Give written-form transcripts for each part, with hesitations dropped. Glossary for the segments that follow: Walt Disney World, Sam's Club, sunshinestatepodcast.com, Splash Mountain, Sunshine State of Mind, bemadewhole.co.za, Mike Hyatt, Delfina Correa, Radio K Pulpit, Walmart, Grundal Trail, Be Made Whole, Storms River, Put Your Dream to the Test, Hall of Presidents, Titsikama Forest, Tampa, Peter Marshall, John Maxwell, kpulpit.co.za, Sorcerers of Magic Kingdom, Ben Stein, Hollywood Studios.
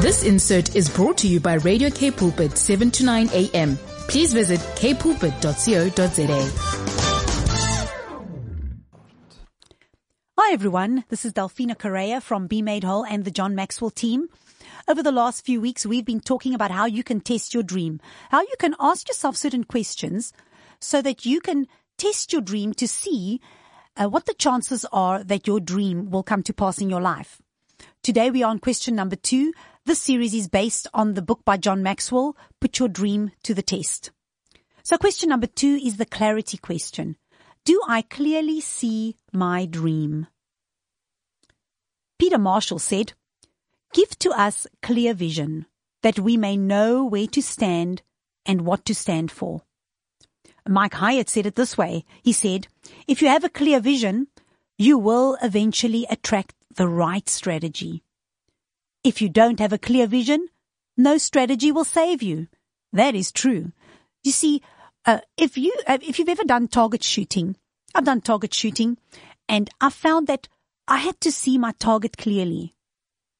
This insert is brought to you by Radio K Pulpit 7 to 9 a.m. Please visit kpulpit.co.za. Hi everyone, this is Delfina Correa from Be Made Whole and the John Maxwell team. Over the last few weeks, we've been talking about how you can test your dream, how you can ask yourself certain questions so that you can test your dream to see what the chances are that your dream will come to pass in your life. Today we are on question number 2. This series is based on the book by John Maxwell, Put Your Dream to the Test. So question number 2 is the clarity question. Do I clearly see my dream? Peter Marshall said, "Give to us clear vision that we may know where to stand and what to stand for." Mike Hyatt said it this way. He said, "If you have a clear vision, you will eventually attract the right strategy. If you don't have a clear vision, no strategy will save you." That is true. You see, if you've ever done target shooting, I've done target shooting, and I found that I had to see my target clearly.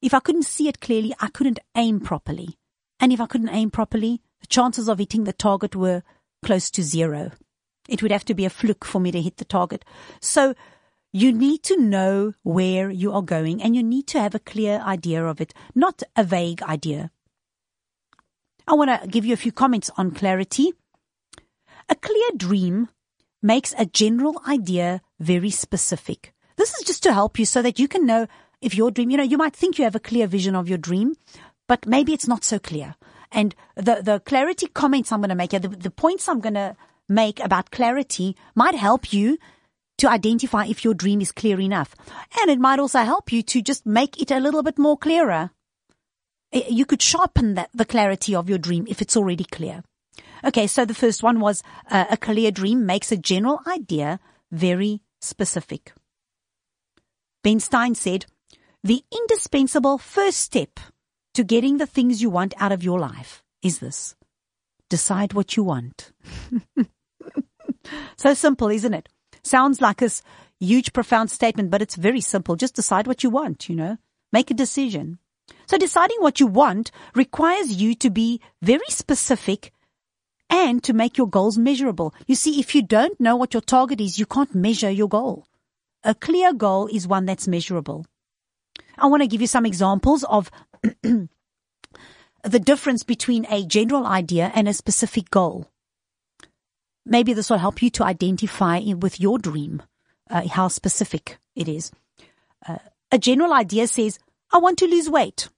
If I couldn't see it clearly, I couldn't aim properly. And if I couldn't aim properly, the chances of hitting the target were close to zero. It would have to be a fluke for me to hit the target. So you need to know where you are going, and you need to have a clear idea of it, not a vague idea. I want to give you a few comments on clarity. A clear dream makes a general idea very specific. This is just to help you so that you can know if your dream, you might think you have a clear vision of your dream, but maybe it's not so clear. And the clarity comments I'm going to make here, the points I'm going to make about clarity might help you to identify if your dream is clear enough. And it might also help you to just make it a little bit more clearer. You could sharpen the clarity of your dream if it's already clear. Okay, so the first one was a clear dream makes a general idea very specific. Ben Stein said, "The indispensable first step to getting the things you want out of your life is this: decide what you want." So simple, isn't it? Sounds like this huge, profound statement, but it's very simple. Just decide what you want, Make a decision. So deciding what you want requires you to be very specific and to make your goals measurable. You see, if you don't know what your target is, you can't measure your goal. A clear goal is one that's measurable. I want to give you some examples of the difference between a general idea and a specific goal. Maybe this will help you to identify with your dream how specific it is. A general idea says, "I want to lose weight."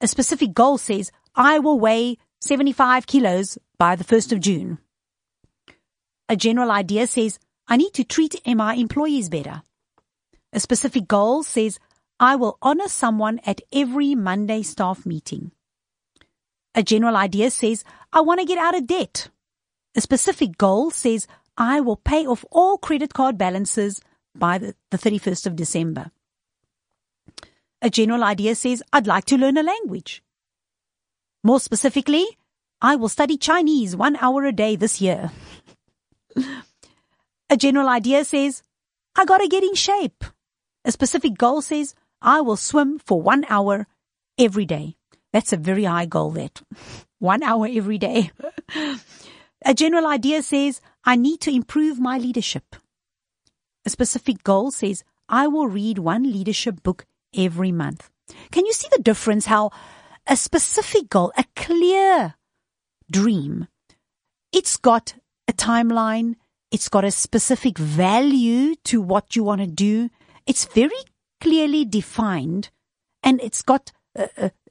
A specific goal says, "I will weigh 75 kilos by the 1st of June. A general idea says, "I need to treat my employees better." A specific goal says, "I will honor someone at every Monday staff meeting." A general idea says, "I want to get out of debt." A specific goal says, "I will pay off all credit card balances by the 31st of December. A general idea says, "I'd like to learn a language." More specifically, "I will study Chinese 1 hour a day this year." A general idea says, "I got to get in shape." A specific goal says, "I will swim for 1 hour every day." That's a very high goal, that. 1 hour every day. A general idea says, "I need to improve my leadership." A specific goal says, "I will read one leadership book every month." Can you see the difference? How a specific goal, a clear dream, it's got a timeline. It's got a specific value to what you want to do. It's very clearly defined, and it's got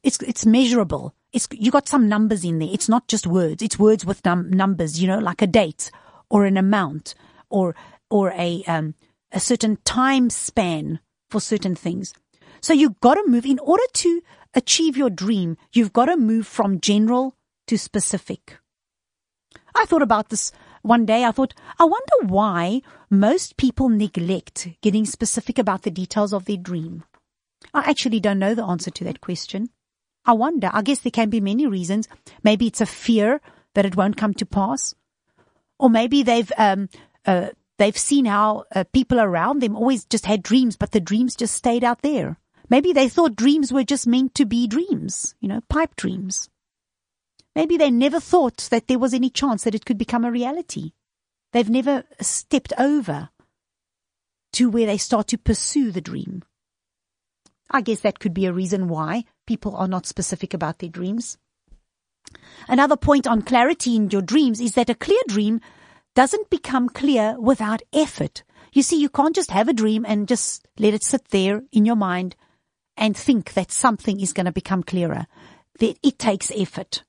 it's measurable. You got some numbers in there. It's not just words. It's words with numbers, like a date or an amount or a certain time span for certain things. So you've got to move. In order to achieve your dream, you've got to move from general to specific. I thought about this one day. I thought, I wonder why most people neglect getting specific about the details of their dream. I actually don't know the answer to that question. I wonder, I guess there can be many reasons. Maybe it's a fear that it won't come to pass. Or maybe they've seen how people around them always just had dreams, but the dreams just stayed out there. Maybe they thought dreams were just meant to be dreams, pipe dreams. Maybe they never thought that there was any chance that it could become a reality. They've never stepped over to where they start to pursue the dream. I guess that could be a reason why people are not specific about their dreams. Another point on clarity in your dreams is that a clear dream doesn't become clear without effort. You see, you can't just have a dream and just let it sit there in your mind and think that something is going to become clearer. It takes effort.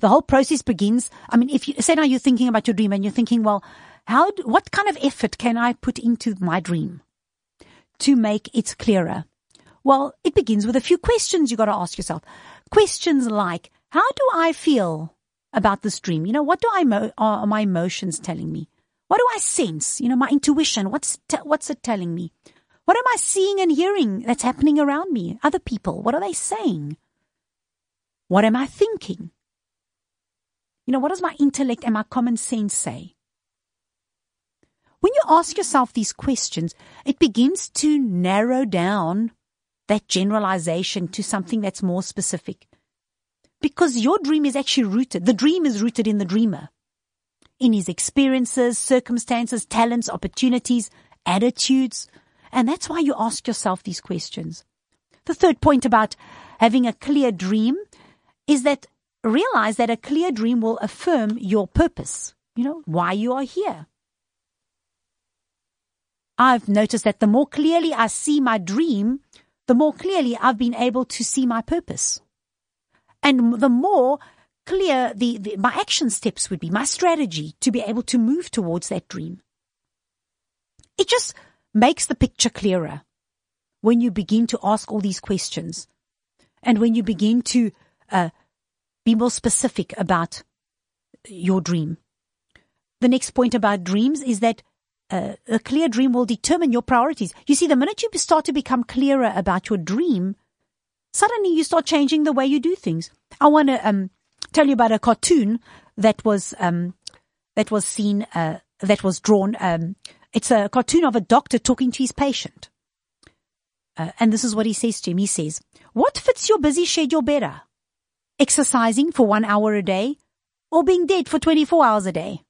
The whole process begins. I mean, if you say now you're thinking about your dream and you're thinking, well, what kind of effort can I put into my dream to make it clearer? Well, it begins with a few questions you got to ask yourself. Questions like, how do I feel about this dream? What do are my emotions telling me? What do I sense? My intuition, what's it telling me? What am I seeing and hearing that's happening around me? Other people, what are they saying? What am I thinking? What does my intellect and my common sense say? When you ask yourself these questions, it begins to narrow down that generalization to something that's more specific. Because your dream is actually rooted. The dream is rooted in the dreamer, in his experiences, circumstances, talents, opportunities, attitudes. And that's why you ask yourself these questions. The third point about having a clear dream is that realize that a clear dream will affirm your purpose, why you are here. I've noticed that the more clearly I see my dream, the more clearly I've been able to see my purpose. And the more clear my action steps would be, my strategy to be able to move towards that dream. It just makes the picture clearer when you begin to ask all these questions and when you begin to be more specific about your dream. The next point about dreams is that a clear dream will determine your priorities. You see, the minute you start to become clearer about your dream, suddenly you start changing the way you do things. I want to tell you about a cartoon that was drawn. It's a cartoon of a doctor talking to his patient. And this is what he says to him. He says, "What fits your busy schedule better? Exercising for 1 hour a day or being dead for 24 hours a day?"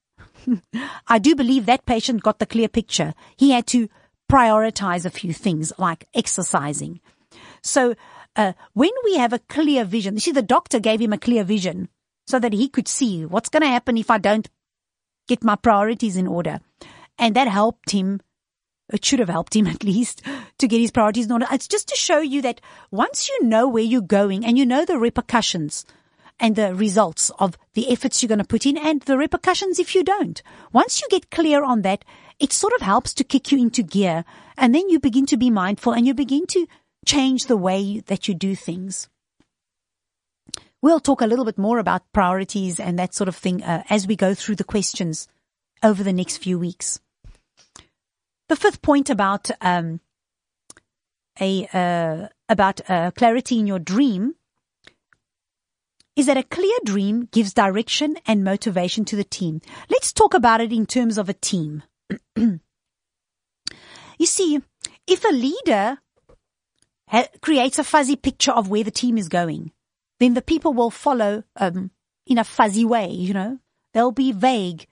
I do believe that patient got the clear picture. He had to prioritize a few things like exercising. So when we have a clear vision, you see, the doctor gave him a clear vision so that he could see what's going to happen if I don't get my priorities in order. And that helped him. It should have helped him at least to get his priorities in order. It's just to show you that once you know where you're going and you know the repercussions and the results of the efforts you're going to put in and the repercussions if you don't, once you get clear on that, it sort of helps to kick you into gear, and then you begin to be mindful and you begin to change the way that you do things. We'll talk a little bit more about priorities and that sort of thing as we go through the questions over the next few weeks. The fifth point about clarity in your dream is that a clear dream gives direction and motivation to the team. Let's talk about it in terms of a team. You see, if a leader creates a fuzzy picture of where the team is going, then the people will follow in a fuzzy way, They'll be vague.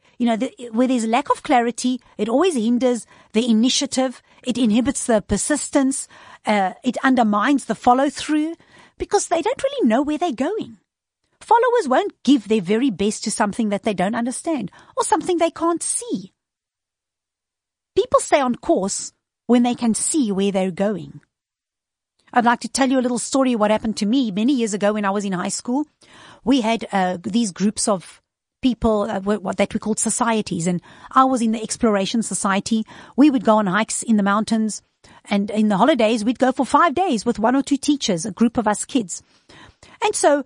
Where there's lack of clarity, it always hinders the initiative. It inhibits the persistence. It undermines the follow-through because they don't really know where they're going. Followers won't give their very best to something that they don't understand or something they can't see. People stay on course when they can see where they're going. I'd like to tell you a little story of what happened to me many years ago when I was in high school. We had these groups of people that we called societies, and I was in the exploration society. We would go on hikes in the mountains, and in the holidays we'd go for 5 days with one or two teachers, a group of us kids. And so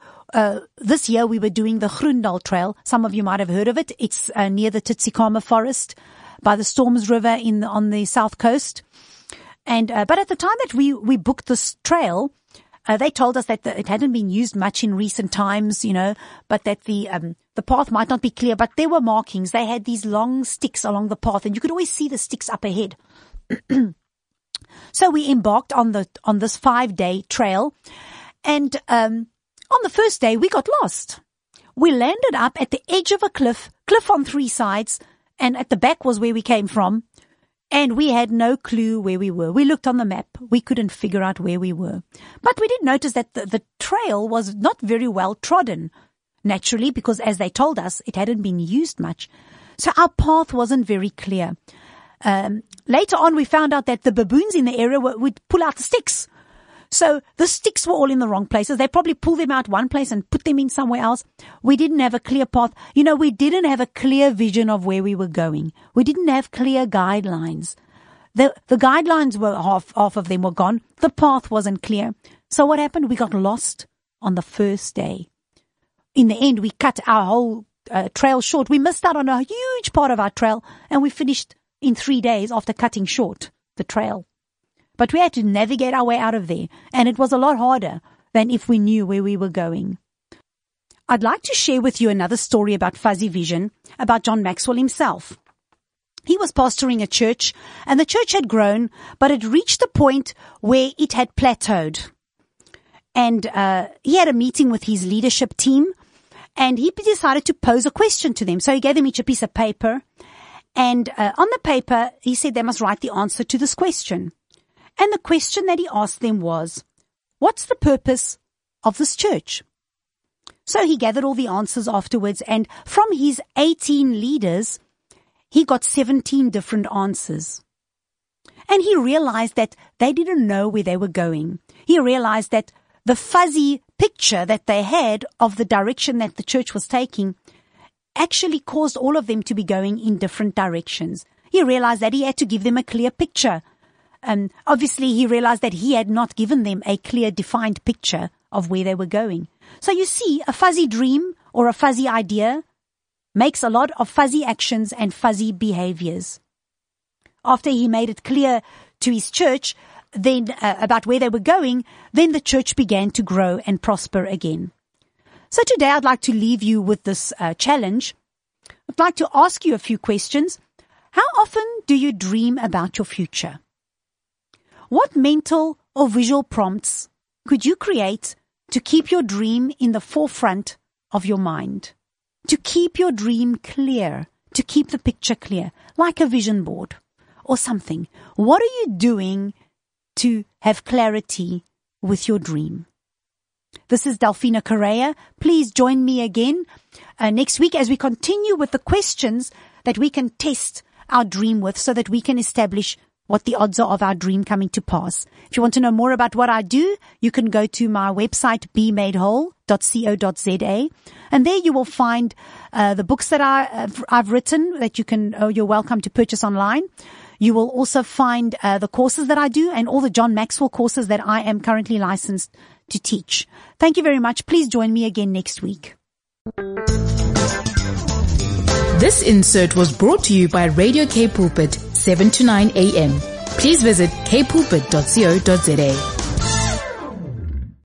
this year we were doing the Grundal Trail. Some of you might have heard of it. It's near the Titsikama Forest by the Storms River on the south coast. And but at the time that we booked this trail, they told us that it hadn't been used much in recent times, but that the path might not be clear, but there were markings. They had these long sticks along the path, and you could always see the sticks up ahead. So we embarked on this 5-day trail, and on the first day we got lost. We landed up at the edge of a cliff on three sides, and at the back was where we came from, and we had no clue where we were. We looked on the map. We couldn't figure out where we were. But we did notice that the trail was not very well trodden, naturally, because as they told us, it hadn't been used much. So our path wasn't very clear. Later on, we found out that the baboons in the area would pull out the sticks. So the sticks were all in the wrong places. They probably pulled them out one place and put them in somewhere else. We didn't have a clear path. You know, we didn't have a clear vision of where we were going. We didn't have clear guidelines. The guidelines were half of them were gone. The path wasn't clear. So what happened? We got lost on the first day. In the end, we cut our whole trail short. We missed out on a huge part of our trail, and we finished in 3 days after cutting short the trail. But we had to navigate our way out of there, and it was a lot harder than if we knew where we were going. I'd like to share with you another story about fuzzy vision, about John Maxwell himself. He was pastoring a church, and the church had grown, but it reached a point where it had plateaued. And he had a meeting with his leadership team, and he decided to pose a question to them. So he gave them each a piece of paper, and on the paper, he said they must write the answer to this question. And the question that he asked them was, what's the purpose of this church? So he gathered all the answers afterwards, and from his 18 leaders, he got 17 different answers. And he realized that they didn't know where they were going. He realized that the fuzzy picture that they had of the direction that the church was taking actually caused all of them to be going in different directions. He realized that he had to give them a clear picture. Obviously, he realized that he had not given them a clear, defined picture of where they were going. So you see, a fuzzy dream or a fuzzy idea makes a lot of fuzzy actions and fuzzy behaviors. After he made it clear to his church then about where they were going, then the church began to grow and prosper again. So today I'd like to leave you with this challenge. I'd like to ask you a few questions. How often do you dream about your future? What mental or visual prompts could you create to keep your dream in the forefront of your mind? To keep your dream clear, to keep the picture clear, like a vision board or something. What are you doing to have clarity with your dream? This is Delfina Correa. Please join me again next week as we continue with the questions that we can test our dream with so that we can establish what the odds are of our dream coming to pass. If you want to know more about what I do, you can go to my website, bemadewhole.co.za, and there you will find the books that I've written that you're welcome to purchase online. You will also find the courses that I do and all the John Maxwell courses that I am currently licensed to teach. Thank you very much. Please join me again next week. This insert was brought to you by Radio K Pulpit, 7 to 9 a.m. Please visit kpulpit.co.za.